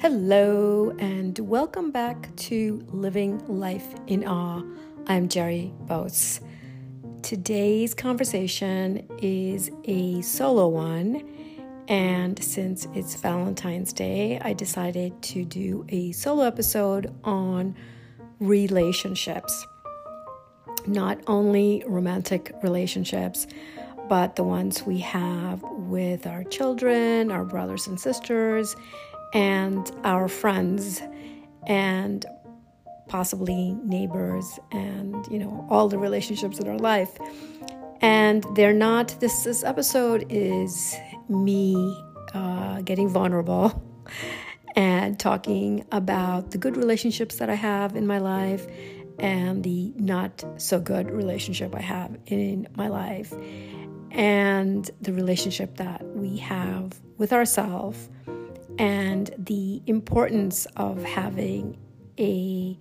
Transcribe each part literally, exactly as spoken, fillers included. Hello and welcome back to Living Life in Awe. I'm Geri Botes. Today's conversation is a solo one, and since it's Valentine's Day, I decided to do a solo episode on relationships. Not only romantic relationships, but the ones we have with our children, our brothers and sisters, and our friends, and possibly neighbors, and you know, all the relationships in our life. And they're not this this episode is me uh getting vulnerable and talking about the good relationships that I have in my life and the not so good relationship I have in my life, and the relationship that we have with ourselves, and the importance of having a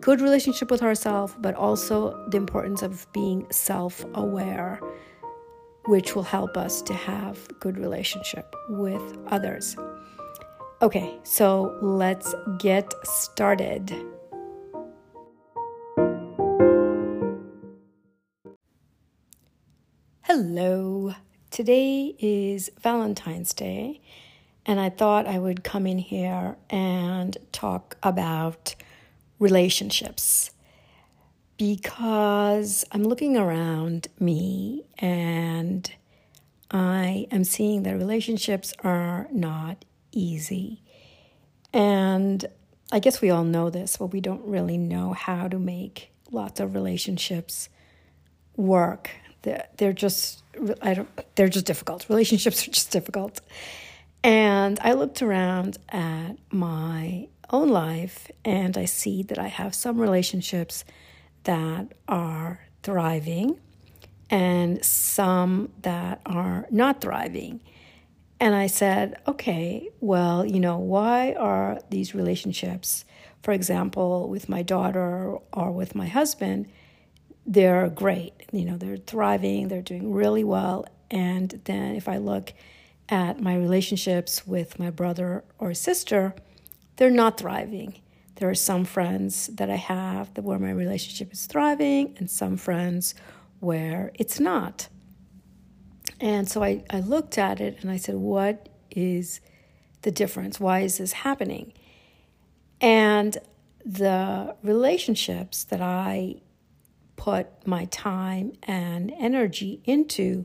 good relationship with ourselves, but also the importance of being self-aware, which will help us to have good relationship with others. Okay, so let's get started. Hello. Today is Valentine's Day, and I thought I would come in here and talk about relationships, because I'm looking around me and I am seeing that relationships are not easy. And I guess we all know this, but we don't really know how to make lots of relationships work. They're, they're just, I don't, they're just difficult. Relationships are just difficult. And I looked around at my own life, and I see that I have some relationships that are thriving and some that are not thriving. And I said, okay, well, you know, why are these relationships, for example, with my daughter or with my husband, they're great. You know, they're thriving, they're doing really well. And then if I look at my relationships with my brother or sister, they're not thriving. There are some friends that I have that where my relationship is thriving, and some friends where it's not. And so I, I looked at it and I said, what is the difference? Why is this happening? And the relationships that I put my time and energy into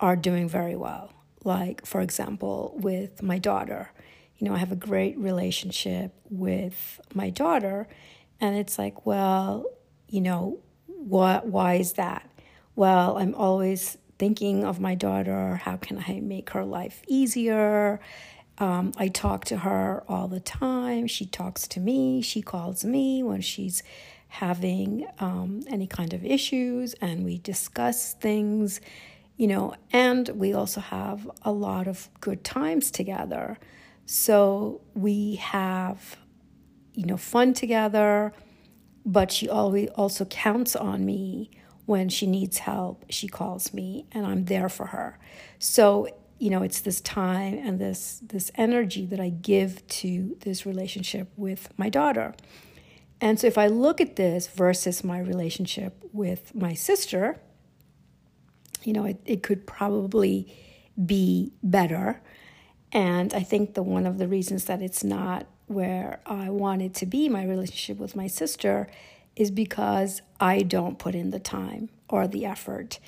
are doing very well. Like, for example, with my daughter, you know, I have a great relationship with my daughter, and it's like, well, you know, what, why is that? Well, I'm always thinking of my daughter. How can I make her life easier? Um, I talk to her all the time. She talks to me. She calls me when she's having um, any kind of issues, and we discuss things. You know, and we also have a lot of good times together. So we have, you know, fun together, but she always also counts on me when she needs help. She calls me and I'm there for her. So, you know, it's this time and this, this energy that I give to this relationship with my daughter. And so if I look at this versus my relationship with my sister, you know, it, it could probably be better. And I think the one of the reasons that it's not where I want it to be, my relationship with my sister, is because I don't put in the time or the effort.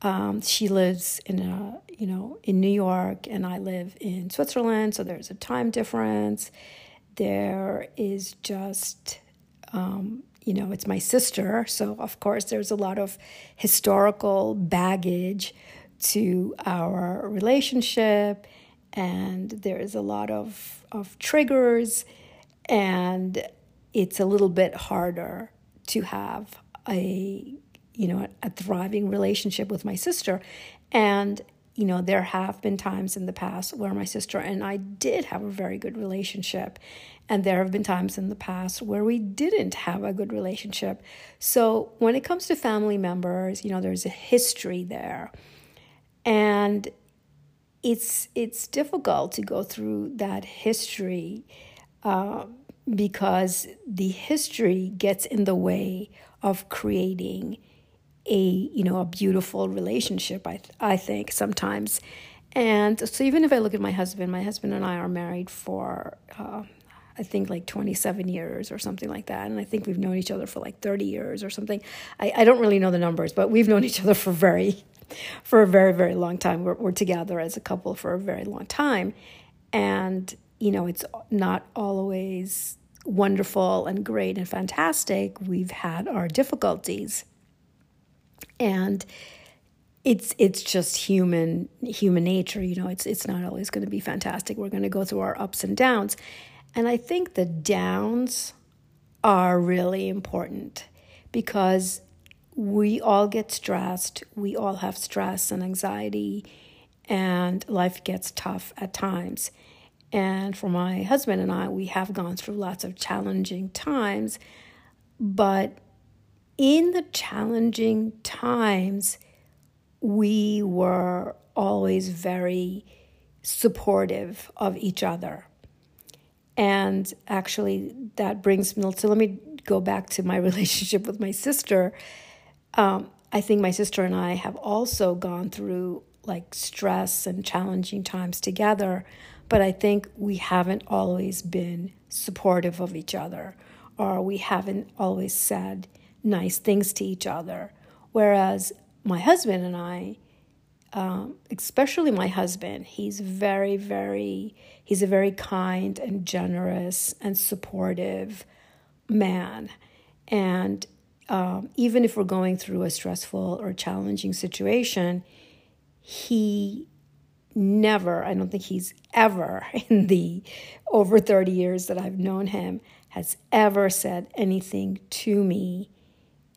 Um, she lives in a, you know, in New York, and I live in Switzerland, so there's a time difference. There is just, um, you know, it's my sister, so of course there's a lot of historical baggage to our relationship, and there is a lot of, of triggers, and it's a little bit harder to have a, you know, a thriving relationship with my sister. And, you know, there have been times in the past where my sister and I did have a very good relationship. And there have been times in the past where we didn't have a good relationship. So when it comes to family members, you know, there's a history there. And it's it's difficult to go through that history uh, because the history gets in the way of creating a you know a beautiful relationship. I th- I think sometimes, and so even if I look at my husband, my husband and I are married for uh, I think like twenty-seven years or something like that, and I think we've known each other for like thirty years or something. I, I don't really know the numbers, but we've known each other for very. For a very, very long time. We're, we're together as a couple for a very long time. And, you know, it's not always wonderful and great and fantastic. We've had our difficulties. And it's it's just human human nature. You know, it's it's not always going to be fantastic. We're going to go through our ups and downs. And I think the downs are really important because we all get stressed. We all have stress and anxiety, and life gets tough at times. And for my husband and I, we have gone through lots of challenging times. But in the challenging times, we were always very supportive of each other. And actually, that brings me, so let me go back to my relationship with my sister. Um, I think my sister and I have also gone through like stress and challenging times together, but I think we haven't always been supportive of each other, or we haven't always said nice things to each other. Whereas my husband and I, um, especially my husband, he's very, very, he's a very kind and generous and supportive man. And Um, even if we're going through a stressful or challenging situation, he never, I don't think he's ever in the over thirty years that I've known him, has ever said anything to me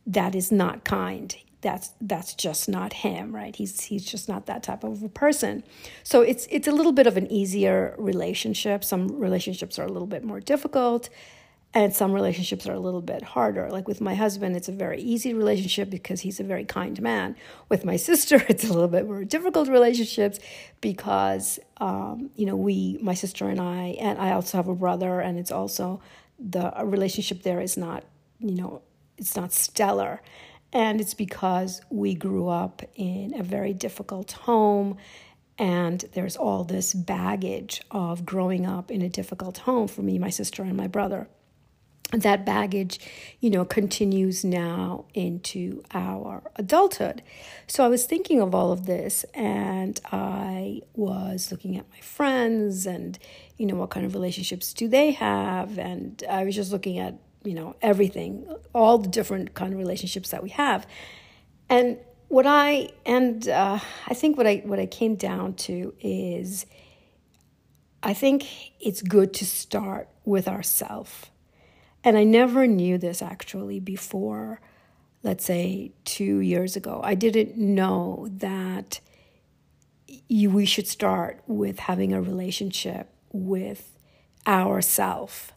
that is not kind. That's that's just not him, right? He's he's just not that type of a person. So it's it's a little bit of an easier relationship. Some relationships are a little bit more difficult. And some relationships are a little bit harder. Like with my husband, it's a very easy relationship because he's a very kind man. With my sister, it's a little bit more difficult relationships because, um, you know, we, my sister and I, and I also have a brother, and it's also the relationship there is not, you know, it's not stellar. And it's because we grew up in a very difficult home. And there's all this baggage of growing up in a difficult home for me, my sister, and my brother. That baggage, you know, continues now into our adulthood. So I was thinking of all of this, and I was looking at my friends and, you know, what kind of relationships do they have? And I was just looking at, you know, everything, all the different kind of relationships that we have. And what I, and uh, I think what I, what I came down to is I think it's good to start with ourselves. And I never knew this actually before, let's say two years ago. I didn't know that you, we should start with having a relationship with ourself.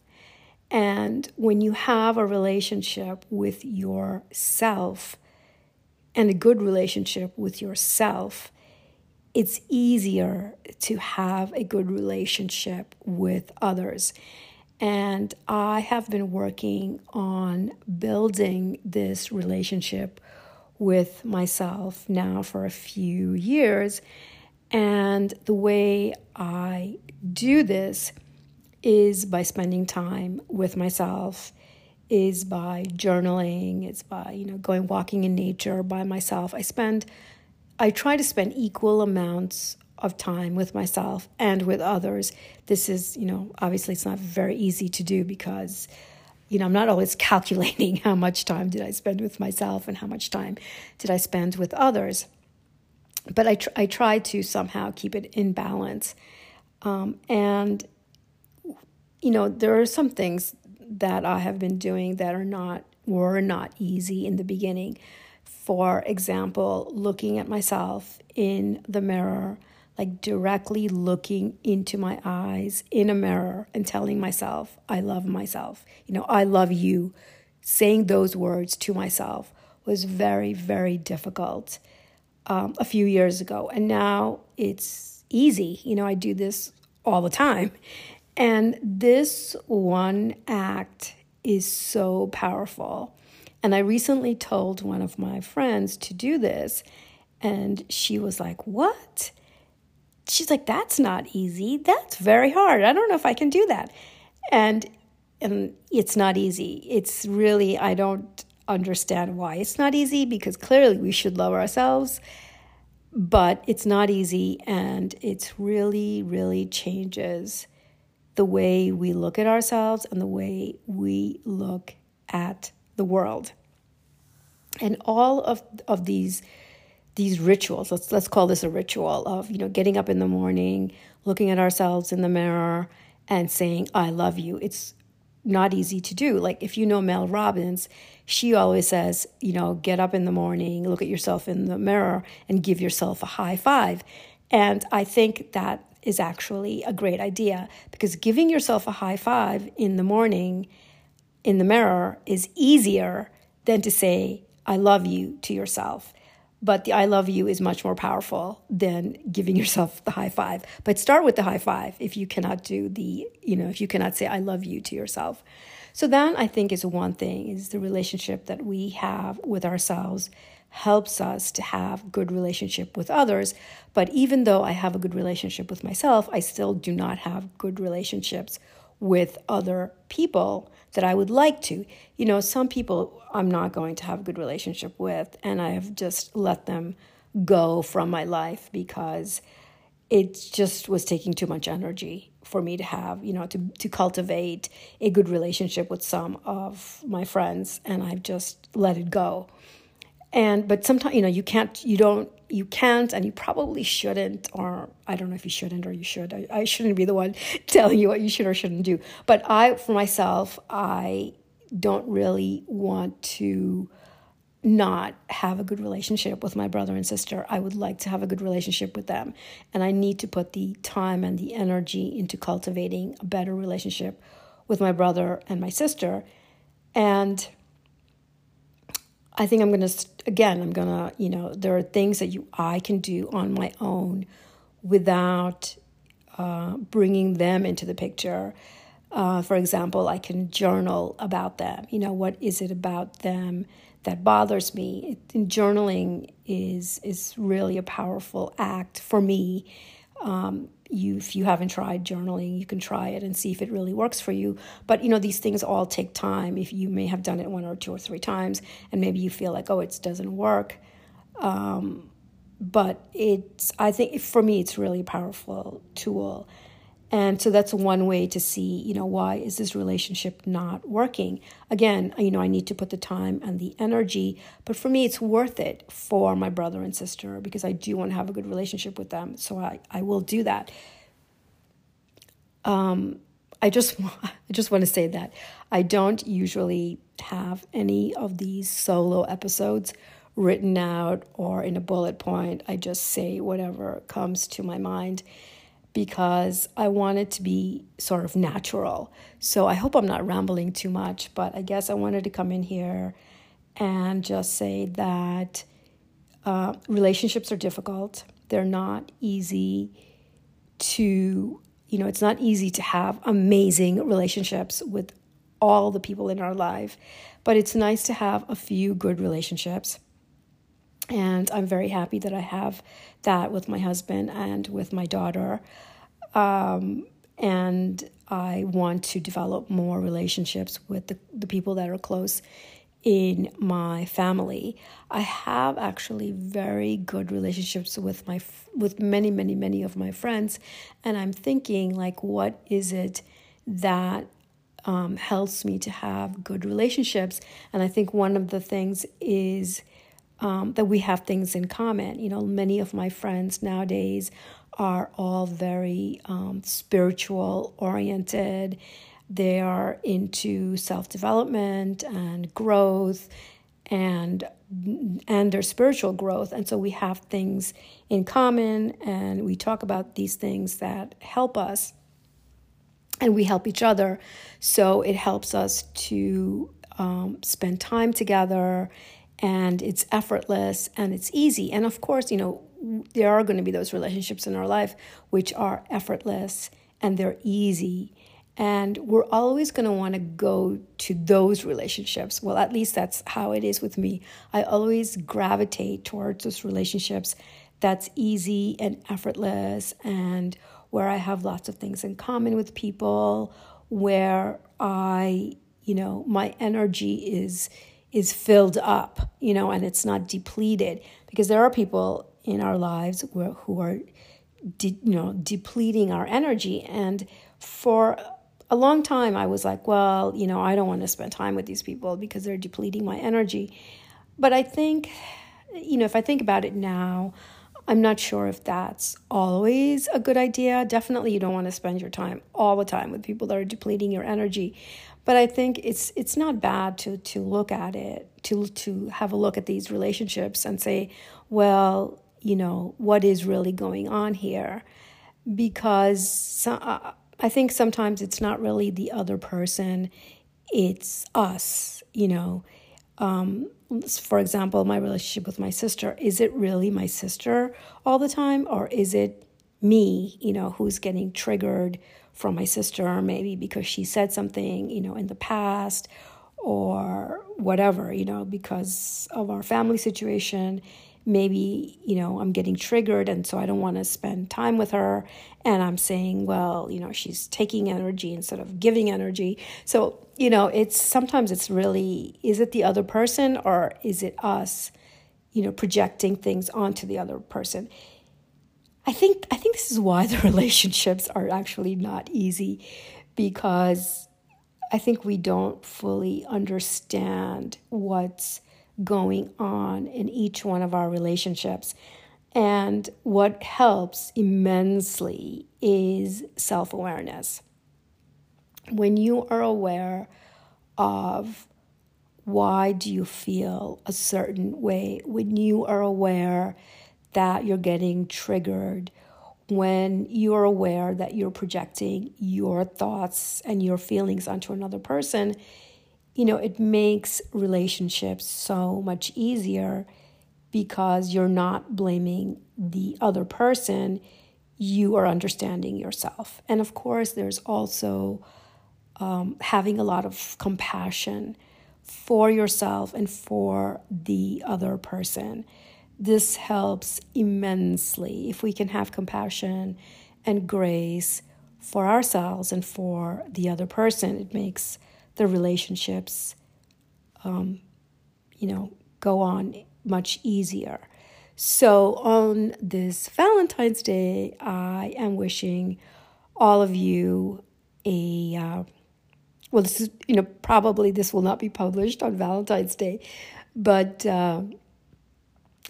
And when you have a relationship with yourself, and a good relationship with yourself, it's easier to have a good relationship with others. And I have been working on building this relationship with myself now for a few years. And the way I do this is by spending time with myself, is by journaling, it's by, you know, going walking in nature by myself. I spend, I try to spend equal amounts of time with myself and with others. This is, you know, obviously it's not very easy to do because, you know, I'm not always calculating how much time did I spend with myself and how much time did I spend with others. But I, tr- I try to somehow keep it in balance. Um, and, you know, there are some things that I have been doing that are not, were not easy in the beginning. For example, looking at myself in the mirror, like directly looking into my eyes in a mirror and telling myself, I love myself. You know, I love you. Saying those words to myself was very, very difficult um, a few years ago. And now it's easy. You know, I do this all the time. And this one act is so powerful. And I recently told one of my friends to do this, and she was like, what? She's like, that's not easy. That's very hard. I don't know if I can do that. And and it's not easy. It's really, I don't understand why it's not easy, because clearly we should love ourselves, but it's not easy, and it's really, really changes the way we look at ourselves and the way we look at the world. And all of, of these these rituals, let's let's call this a ritual of, you know, getting up in the morning, looking at ourselves in the mirror and saying, I love you. It's not easy to do. Like, if you know Mel Robbins, she always says, you know, get up in the morning, look at yourself in the mirror and give yourself a high five. And I think that is actually a great idea, because giving yourself a high five in the morning in the mirror is easier than to say, I love you to yourself. But the I love you is much more powerful than giving yourself the high five. But start with the high five if you cannot do the, you know, if you cannot say I love you to yourself. So that, I think, is one thing, is the relationship that we have with ourselves helps us to have good relationship with others. But even though I have a good relationship with myself, I still do not have good relationships with other people that I would like to. You know, some people I'm not going to have a good relationship with, and I have just let them go from my life because it just was taking too much energy for me to have, you know, to, to cultivate a good relationship with some of my friends, and I've just let it go. And, but sometimes, you know, you can't, you don't, you can't, and you probably shouldn't, or I don't know if you shouldn't or you should. I, I shouldn't be the one telling you what you should or shouldn't do. But I, for myself, I don't really want to not have a good relationship with my brother and sister. I would like to have a good relationship with them. And I need to put the time and the energy into cultivating a better relationship with my brother and my sister. And I think I'm going to, again, I'm going to, you know, there are things that you I can do on my own without uh, bringing them into the picture. Uh, for example, I can journal about them. You know, what is it about them that bothers me? It, journaling is is really a powerful act for me. Um, you, if you haven't tried journaling, you can try it and see if it really works for you. But, you know, these things all take time. If you may have done it one or two or three times, and maybe you feel like, oh, it doesn't work. Um, but it's, I think for me, it's really a powerful tool. And so that's one way to see, you know, why is this relationship not working? Again, you know, I need to put the time and the energy, but for me, it's worth it for my brother and sister because I do want to have a good relationship with them. So I, I will do that. Um, I just I just want to say that I don't usually have any of these solo episodes written out or in a bullet point. I just say whatever comes to my mind, because I want it to be sort of natural. So I hope I'm not rambling too much, but I guess I wanted to come in here and just say that uh, relationships are difficult. They're not easy to, you know, it's not easy to have amazing relationships with all the people in our life, but it's nice to have a few good relationships. And I'm very happy that I have that with my husband and with my daughter. Um, and I want to develop more relationships with the, the people that are close in my family. I have actually very good relationships with my with many, many, many of my friends. And I'm thinking, like, what is it that um, helps me to have good relationships? And I think one of the things is Um, that we have things in common. You know, many of my friends nowadays are all very um, spiritual oriented. They are into self-development and growth and and their spiritual growth. And so we have things in common, and we talk about these things that help us, and we help each other. So it helps us to um, spend time together. And it's effortless and it's easy. And of course, you know, there are going to be those relationships in our life which are effortless and they're easy. And we're always going to want to go to those relationships. Well, at least that's how it is with me. I always gravitate towards those relationships that's easy and effortless and where I have lots of things in common with people, where I, you know, my energy is is filled up, you know, and it's not depleted. Because there are people in our lives who are, who are de- you know, depleting our energy. And for a long time, I was like, well, you know, I don't want to spend time with these people because they're depleting my energy. But I think, you know, if I think about it now, I'm not sure if that's always a good idea. Definitely you don't want to spend your time all the time with people that are depleting your energy. But I think it's it's not bad to to look at it, to to have a look at these relationships and say, well, you know, what is really going on here? Because some, uh, I think sometimes it's not really the other person, it's us, you know. Um, for example, my relationship with my sister, is it really my sister all the time, or is it me, you know, who's getting triggered from my sister, maybe because she said something, you know, in the past or whatever, you know, because of our family situation, maybe, you know, I'm getting triggered and so I don't want to spend time with her. And I'm saying, well, you know, she's taking energy instead of giving energy. So, you know, it's sometimes it's really, is it the other person or is it us, you know, projecting things onto the other person? I think I think this is why the relationships are actually not easy, because I think we don't fully understand what's going on in each one of our relationships. And what helps immensely is self-awareness. When you are aware of why do you feel a certain way, when you are aware that you're getting triggered, when you're aware that you're projecting your thoughts and your feelings onto another person, you know, it makes relationships so much easier because you're not blaming the other person. You are understanding yourself. And of course, there's also um, having a lot of compassion for yourself and for the other person. This helps immensely if we can have compassion and grace for ourselves and for the other person. It makes the relationships, um, you know, go on much easier. So on this Valentine's Day, I am wishing all of you a, uh, well, this is, you know, probably this will not be published on Valentine's Day, but Uh,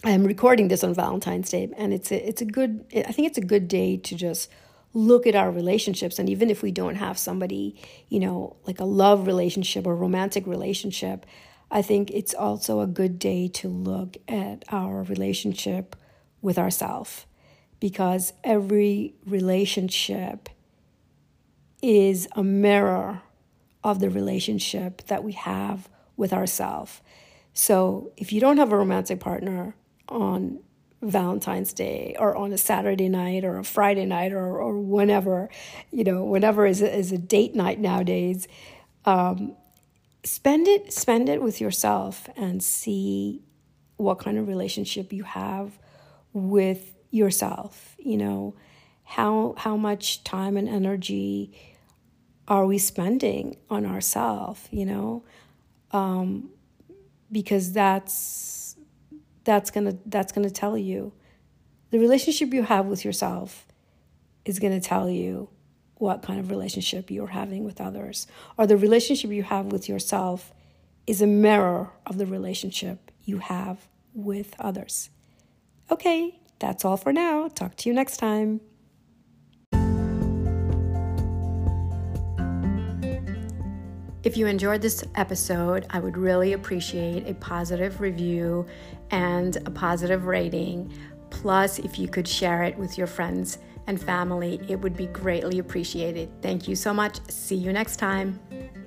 I'm recording this on Valentine's Day, and it's a, it's a good, I think it's a good day to just look at our relationships. And even if we don't have somebody, you know, like a love relationship or romantic relationship, I think it's also a good day to look at our relationship with ourselves, because every relationship is a mirror of the relationship that we have with ourselves. So if you don't have a romantic partner on Valentine's Day or on a Saturday night or a Friday night or or whenever, you know, whenever is a, is a date night nowadays, um, spend it spend it with yourself and see what kind of relationship you have with yourself. You know, how how much time and energy are we spending on ourselves? You know, um, because that's. That's gonna that's gonna tell you. The relationship you have with yourself is gonna tell you what kind of relationship you're having with others. Or the relationship you have with yourself is a mirror of the relationship you have with others. Okay, that's all for now. Talk to you next time. If you enjoyed this episode, I would really appreciate a positive review and a positive rating. Plus, if you could share it with your friends and family, it would be greatly appreciated. Thank you so much. See you next time.